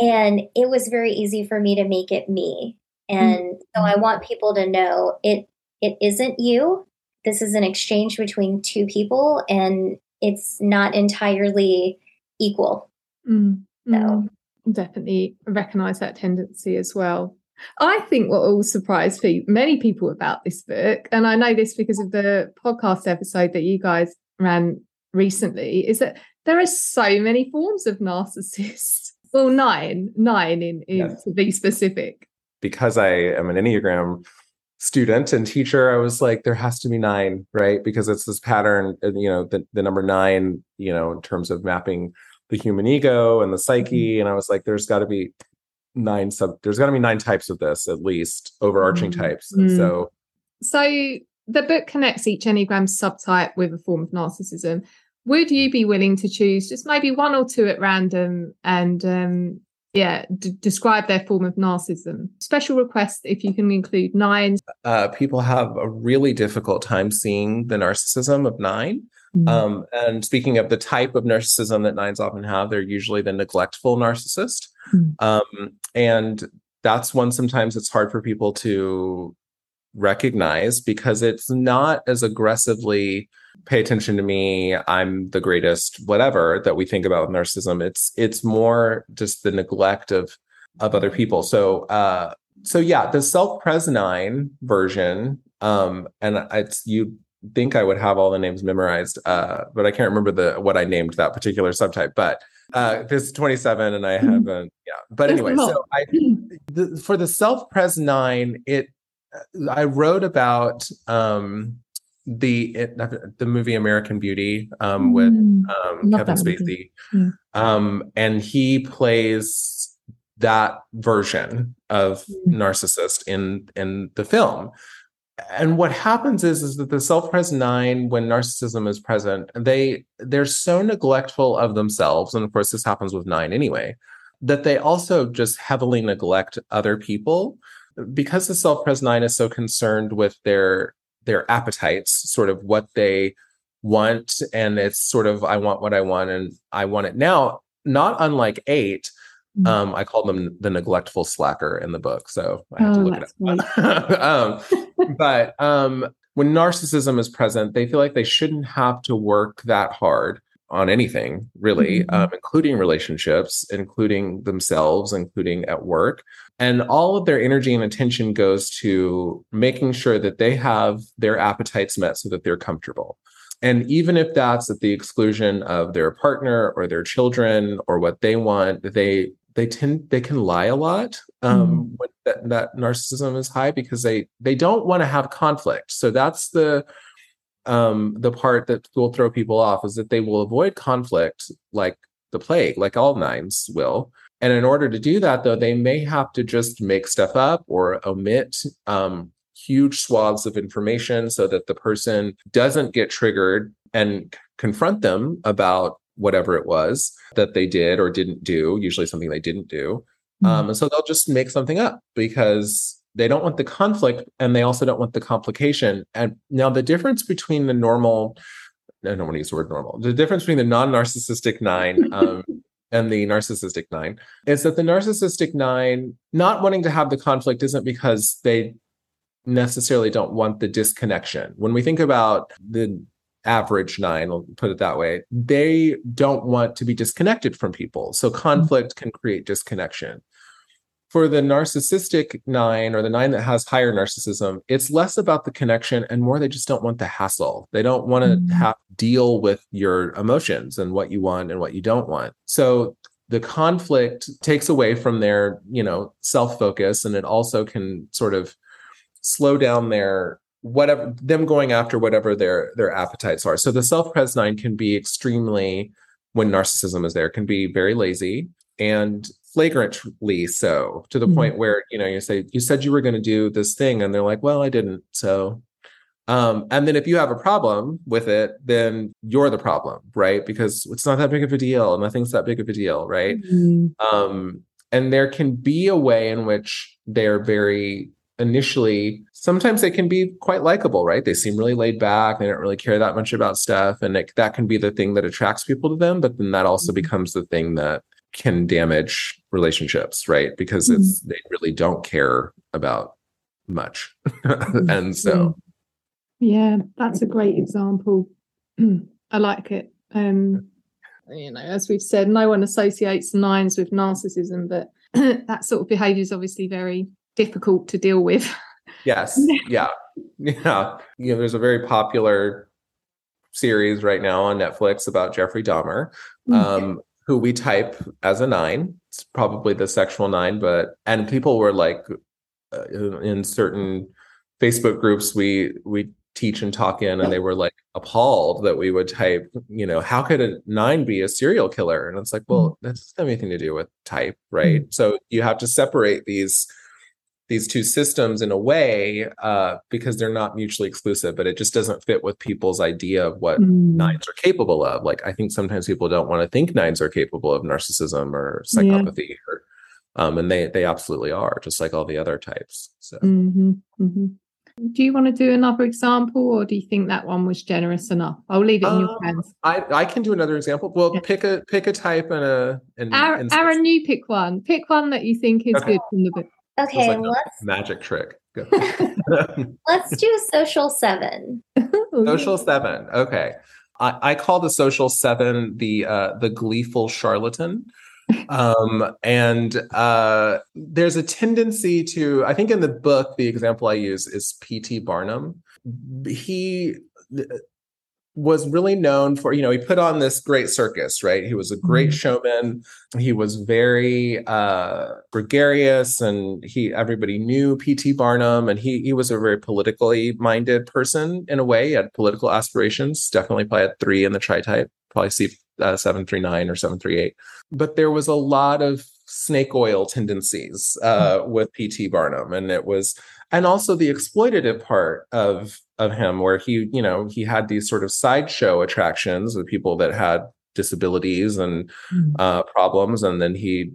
And it was very easy for me to make it me. And mm-hmm. so I want people to know it, it isn't you. This is an exchange between two people and it's not entirely equal. Mm-hmm. So definitely recognize that tendency as well. I think what will surprise many people about this book, and I know this because of the podcast episode that you guys ran recently, is that there are so many forms of narcissists. Well, nine, nine in, in yeah. to be specific. Because I am an Enneagram student and teacher, I was like, there has to be nine, right? Because it's this pattern, you know, the, the number nine, you know, in terms of mapping the human ego and the psyche. Mm-hmm. And I was like, there's got to be nine sub, there's got to be nine types of this, at least overarching mm. types. And mm. so, so the book connects each Enneagram subtype with a form of narcissism. Would you be willing to choose just maybe one or two at random and, um, yeah, d- describe their form of narcissism? Special request if you can include nine. Uh, people have a really difficult time seeing the narcissism of nine. Mm. Um, and speaking of the type of narcissism that nines often have, they're usually the neglectful narcissist. Mm. Um, and that's one sometimes it's hard for people to recognize because it's not as aggressively pay attention to me, I'm the greatest, whatever that we think about with narcissism. It's it's more just the neglect of of other people. So uh, so yeah, the self-pres nine version, um, and it's you think I would have all the names memorized, uh, but I can't remember the what I named that particular subtype, but Uh, this twenty-seven and I haven't, yeah. But anyway, so I, the, for the self-pres nine, it, I wrote about, um, the, it, the movie American Beauty, um, with, um, Love Kevin Spacey. Yeah. Um, and he plays that version of mm. narcissist in, in the film. And what happens is, is that the self-pres nine, when narcissism is present, they, they're so neglectful of themselves. And of course, this happens with nine anyway, that they also just heavily neglect other people because the self-pres nine is so concerned with their, their appetites, sort of what they want. And it's sort of, I want what I want and I want it now, not unlike eight. Um, I call them the neglectful slacker in the book, so I have to oh, look it up. um, but um, when narcissism is present, they feel like they shouldn't have to work that hard on anything, really, mm-hmm. um, including relationships, including themselves, including at work. And all of their energy and attention goes to making sure that they have their appetites met so that they're comfortable. And even if that's at the exclusion of their partner or their children or what they want, they... They tend they can lie a lot um, mm. when that, that narcissism is high because they they don't want to have conflict. So that's the um, the part that will throw people off is that they will avoid conflict like the plague, like all nines will. And in order to do that, though, they may have to just make stuff up or omit um, huge swaths of information so that the person doesn't get triggered and c- confront them about whatever it was that they did or didn't do, usually something they didn't do. Mm-hmm. Um, and so they'll just make something up because they don't want the conflict and they also don't want the complication. And now the difference between the normal, I don't want to use the word normal, the difference between the non-narcissistic nine um, and the narcissistic nine is that the narcissistic nine not wanting to have the conflict isn't because they necessarily don't want the disconnection. When we think about the average nine, I'll put it that way, they don't want to be disconnected from people. So conflict can create disconnection. For the narcissistic nine or the nine that has higher narcissism, it's less about the connection and more they just don't want the hassle. They don't want to have deal with your emotions and what you want and what you don't want. So the conflict takes away from their, you know, self-focus, and it also can sort of slow down their whatever them going after whatever their their appetites are. So the self-pres nine can be extremely, when narcissism is there, can be very lazy and flagrantly so, to the mm-hmm. point where, you know, you say, you said you were going to do this thing, and they're like, well, I didn't. So, um, and then if you have a problem with it, then you're the problem, right? Because it's not that big of a deal. Nothing's that big of a deal, right? Mm-hmm. Um, and there can be a way in which they're very initially sometimes they can be quite likable, right? They seem really laid back. They don't really care that much about stuff. And it, that can be the thing that attracts people to them. But then that also becomes the thing that can damage relationships, right? Because it's mm-hmm. they really don't care about much. And so. Yeah, that's a great example. I like it. Um, you know, as we've said, no one associates nines with narcissism, but that sort of behaviour is obviously very difficult to deal with. Yes. Yeah. Yeah. You know, there's a very popular series right now on Netflix about Jeffrey Dahmer, um, who we type as a nine. It's probably the sexual nine, but, and people were like, uh, in certain Facebook groups we, we teach and talk in, and they were like appalled that we would type, you know, how could a nine be a serial killer? And it's like, well, that doesn't have anything to do with type, right? Mm-hmm. So you have to separate these these two systems in a way, uh, because they're not mutually exclusive, but it just doesn't fit with people's idea of what mm. nines are capable of. Like, I think sometimes people don't want to think nines are capable of narcissism or psychopathy, yeah. or, um, and they, they absolutely are, just like all the other types. So, mm-hmm. Mm-hmm. Do you want to do another example, or do you think that one was generous enough? I'll leave it in um, your hands. I, I can do another example. Well, yeah. pick a pick a type and a. And, Aaron, and Aaron, you pick one. Pick one that you think is okay. good from the book. Okay, like let's magic trick. Let's do social seven. Social seven. Okay, I, I call the social seven the uh, the gleeful charlatan, um, and uh, there's a tendency to. I think in the book, the example I use is P T Barnum. He was really known for, you know, he put on this great circus, right? He was a great showman. He was very uh, gregarious, and he everybody knew P T Barnum, and he he was a very politically minded person in a way. He had political aspirations, definitely probably at three in the tri-type, probably see uh, seven three nine or seven three eight. But there was a lot of snake oil tendencies uh, mm-hmm. with P T Barnum, and it was, and also the exploitative part of of him, where he, you know, he had these sort of sideshow attractions of people that had disabilities and mm. uh, problems. And then he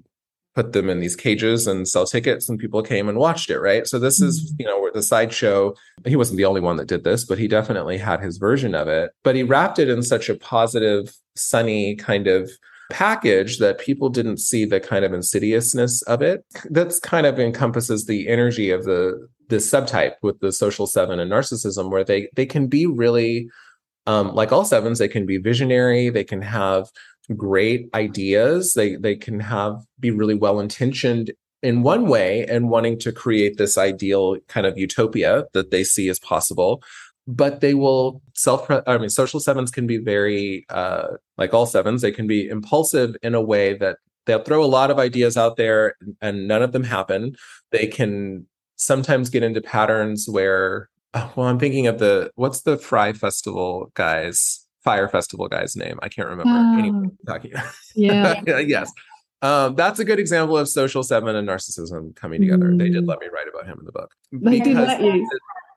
put them in these cages and sell tickets, and people came and watched it. Right. So this mm. is, you know, where the sideshow, he wasn't the only one that did this, but he definitely had his version of it, but he wrapped it in such a positive, sunny kind of package that people didn't see the kind of insidiousness of it. That's kind of encompasses the energy of the, the subtype with the social seven and narcissism, where they, they can be really, um, like all sevens, they can be visionary. They can have great ideas. They, they can have, be really well-intentioned in one way and wanting to create this ideal kind of utopia that they see as possible. But they will self, I mean, social sevens can be very, uh, like all sevens, they can be impulsive in a way that they'll throw a lot of ideas out there and none of them happen. They can sometimes get into patterns where, well, I'm thinking of the, what's the Fry Festival guy's, Fire Festival guy's name? I can't remember. Oh, anyway, talking. Yeah. Yes. Um, that's a good example of social seven and narcissism coming together. Mm. They did let me write about him in the book. They did let you.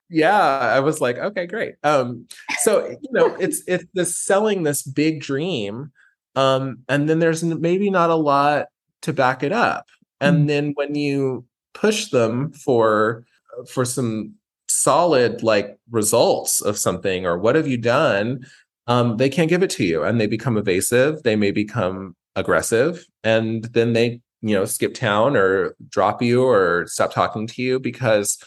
Yeah, I was like, okay, great. Um, so, you know, it's it's this selling this big dream, um, and then there's maybe not a lot to back it up. And mm-hmm. then when you push them for for some solid like results of something or what have you done, um, they can't give it to you, and they become evasive. They may become aggressive, and then they, you know, skip town or drop you or stop talking to you because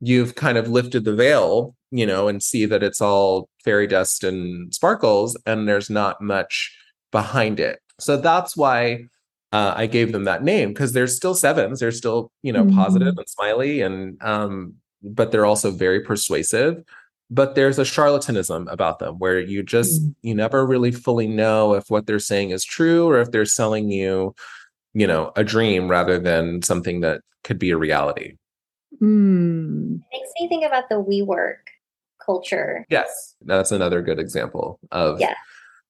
you've kind of lifted the veil, you know, and see that it's all fairy dust and sparkles, and there's not much behind it. So that's why uh, I gave them that name, because they're still sevens. They're still, you know, mm-hmm. positive and smiley, and um, but they're also very persuasive. But there's a charlatanism about them where you just, mm-hmm. you never really fully know if what they're saying is true or if they're selling you, you know, a dream rather than something that could be a reality. Mm. It makes me think about the WeWork culture. Yes, that's another good example of yeah.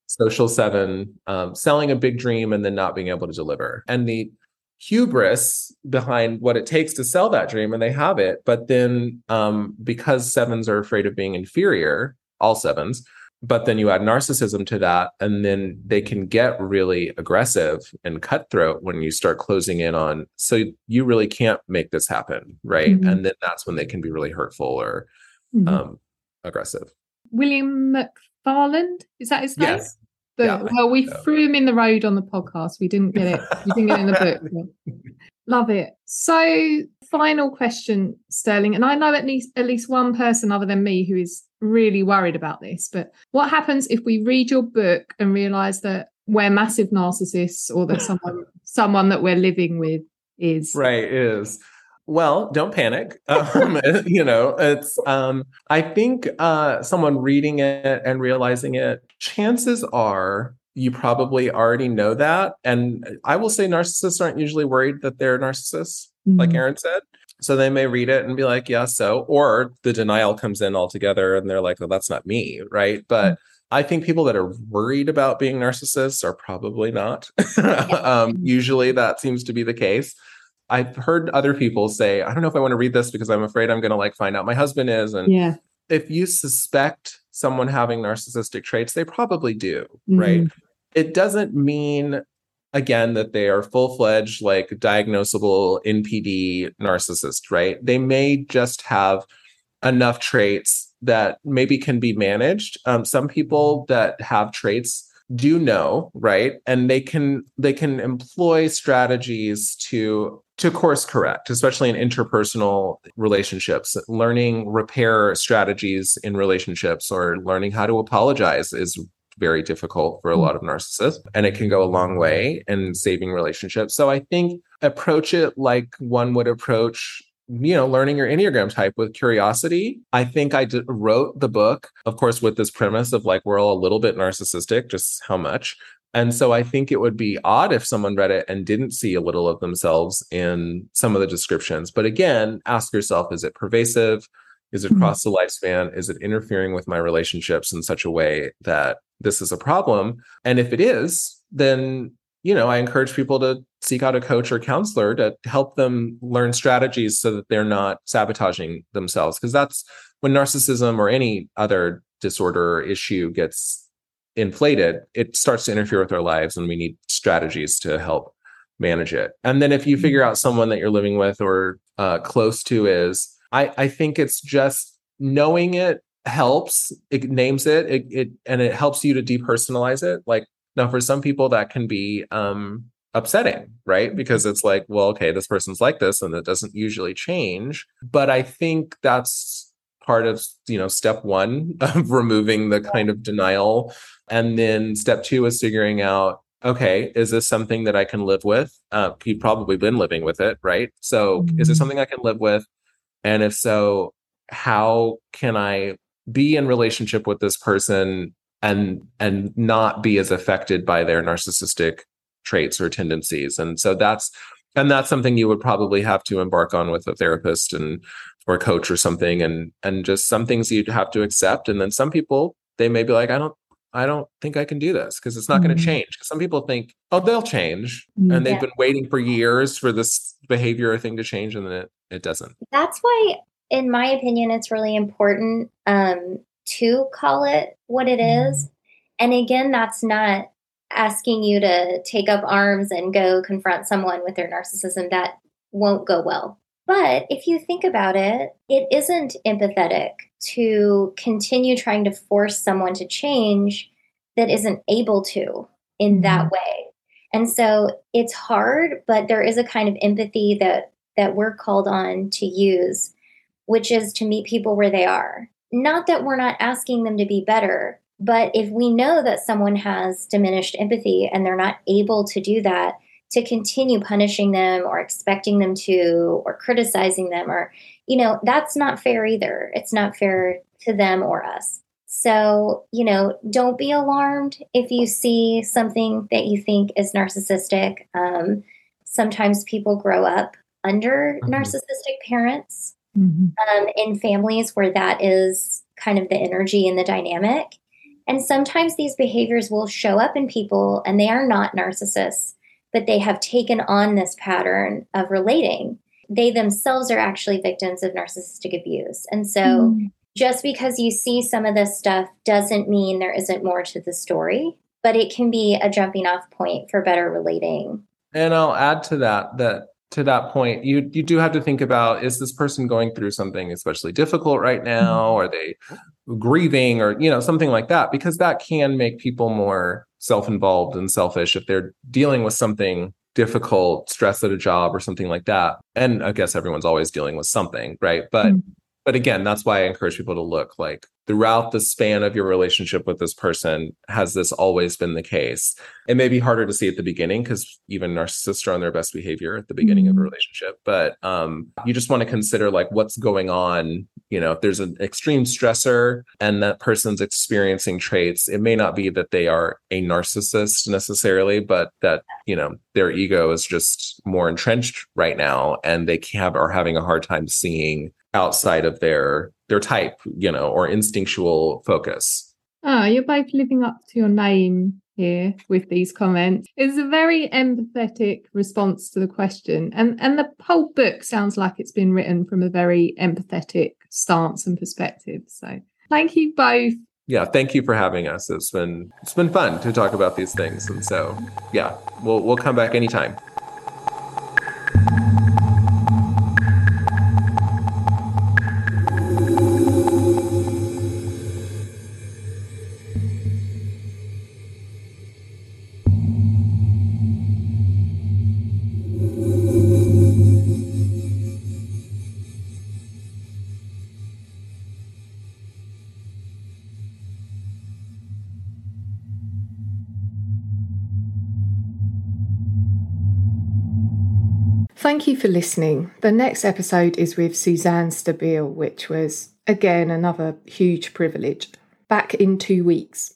social seven um, selling a big dream and then not being able to deliver, and the hubris behind what it takes to sell that dream, and they have it. But then um, because sevens are afraid of being inferior, all sevens, But then you add narcissism to that, and then they can get really aggressive and cutthroat when you start closing in on, so you really can't make this happen, right? Mm-hmm. And then that's when they can be really hurtful or mm-hmm. um, aggressive. William McFarland, is that his name? Yes. The, yeah, well, we so. threw him in the road on the podcast. We didn't get it. We didn't get it in the book. Love it. So final question, Sterling, and I know at least at least one person other than me who is really worried about this, but what happens if we read your book and realize that we're massive narcissists, or that someone someone that we're living with is? Right, is. Well, don't panic. Um, you know, it's, um, I think uh, someone reading it and realizing it, chances are you probably already know that. And I will say narcissists aren't usually worried that they're narcissists, mm-hmm. like Aaron said. So they may read it and be like, yeah, so, or the denial comes in altogether and they're like, well, that's not me, right? But mm-hmm. I think people that are worried about being narcissists are probably not. um, usually that seems to be the case. I've heard other people say, I don't know if I want to read this because I'm afraid I'm going to like find out my husband is. And yeah. if you suspect someone having narcissistic traits, they probably do, mm-hmm. right? It doesn't mean, again, that they are full-fledged, like diagnosable N P D narcissist, right? They may just have enough traits that maybe can be managed. Um, some people that have traits do know, right? And they can they can employ strategies to... to course correct, especially in interpersonal relationships. Learning repair strategies in relationships or learning how to apologize is very difficult for a lot of narcissists, and it can go a long way in saving relationships. So I think approach it like one would approach, you know, learning your Enneagram type, with curiosity. I think I did, wrote the book, of course, with this premise of like, we're all a little bit narcissistic, just how much. And so I think it would be odd if someone read it and didn't see a little of themselves in some of the descriptions. But again, ask yourself, is it pervasive? Is it across the lifespan? Is it interfering with my relationships in such a way that this is a problem? And if it is, then, you know, I encourage people to seek out a coach or counselor to help them learn strategies so that they're not sabotaging themselves. Because that's when narcissism or any other disorder or issue gets inflated, it starts to interfere with our lives, and we need strategies to help manage it. And then if you figure out someone that you're living with or uh, close to is, I, I think it's just knowing it helps. It names it, it, it, and it helps you to depersonalize it. Like, now for some people that can be um, upsetting, right? Because it's like, well, okay, this person's like this, and it doesn't usually change. But I think that's part of, you know, step one of removing the kind of denial. And then step two is figuring out, okay, is this something that I can live with? Uh, you've probably been living with it, right? So mm-hmm. is it something I can live with? And if so, how can I be in relationship with this person and and not be as affected by their narcissistic traits or tendencies? And so that's, and that's something you would probably have to embark on with a therapist and or a coach or something. And and just some things you'd have to accept. And then some people, they may be like, I don't, I don't think I can do this because it's not mm-hmm. going to change. Because some people think, oh, they'll change. And yeah. they've been waiting for years for this behavior or thing to change, and then it, it doesn't. That's why, in my opinion, it's really important um, to call it what it is. And again, that's not asking you to take up arms and go confront someone with their narcissism. That won't go well. But if you think about it, it isn't empathetic to continue trying to force someone to change that isn't able to in that way. And so it's hard, but there is a kind of empathy that, that we're called on to use, which is to meet people where they are. Not that we're not asking them to be better, but if we know that someone has diminished empathy and they're not able to do that, to continue punishing them or expecting them to, or criticizing them, or, you know, that's not fair either. It's not fair to them or us. So, you know, don't be alarmed if you see something that you think is narcissistic. Um, sometimes people grow up under mm-hmm. narcissistic parents mm-hmm. um, in families where that is kind of the energy and the dynamic. And sometimes these behaviors will show up in people and they are not narcissists, but they have taken on this pattern of relating. They themselves are actually victims of narcissistic abuse. And so mm. just because you see some of this stuff doesn't mean there isn't more to the story, but it can be a jumping off point for better relating. And I'll add to that, that to that point, you you do have to think about, is this person going through something especially difficult right now? Are they grieving or, you know, something like that? Because that can make people more self-involved and selfish if they're dealing with something difficult, stress at a job or something like that. And I guess everyone's always dealing with something, right? But mm-hmm. But again, that's why I encourage people to look like throughout the span of your relationship with this person, has this always been the case? It may be harder to see at the beginning because even narcissists are on their best behavior at the beginning mm-hmm. of a relationship. But um, you just want to consider like what's going on. You know, if there's an extreme stressor and that person's experiencing traits, it may not be that they are a narcissist necessarily, but that, you know, their ego is just more entrenched right now and they have, are having a hard time seeing outside of their their type, you know, or instinctual focus. Oh, you're both living up to your name here with these comments. It's a very empathetic response to the question. And and the whole book sounds like it's been written from a very empathetic stance and perspective. So thank you both. Yeah, thank you for having us. It's been it's been fun to talk about these things. And so yeah, we'll we'll come back anytime. Thank you for listening. The next episode is with Suzanne Stabile, which was, again, another huge privilege. Back in two weeks.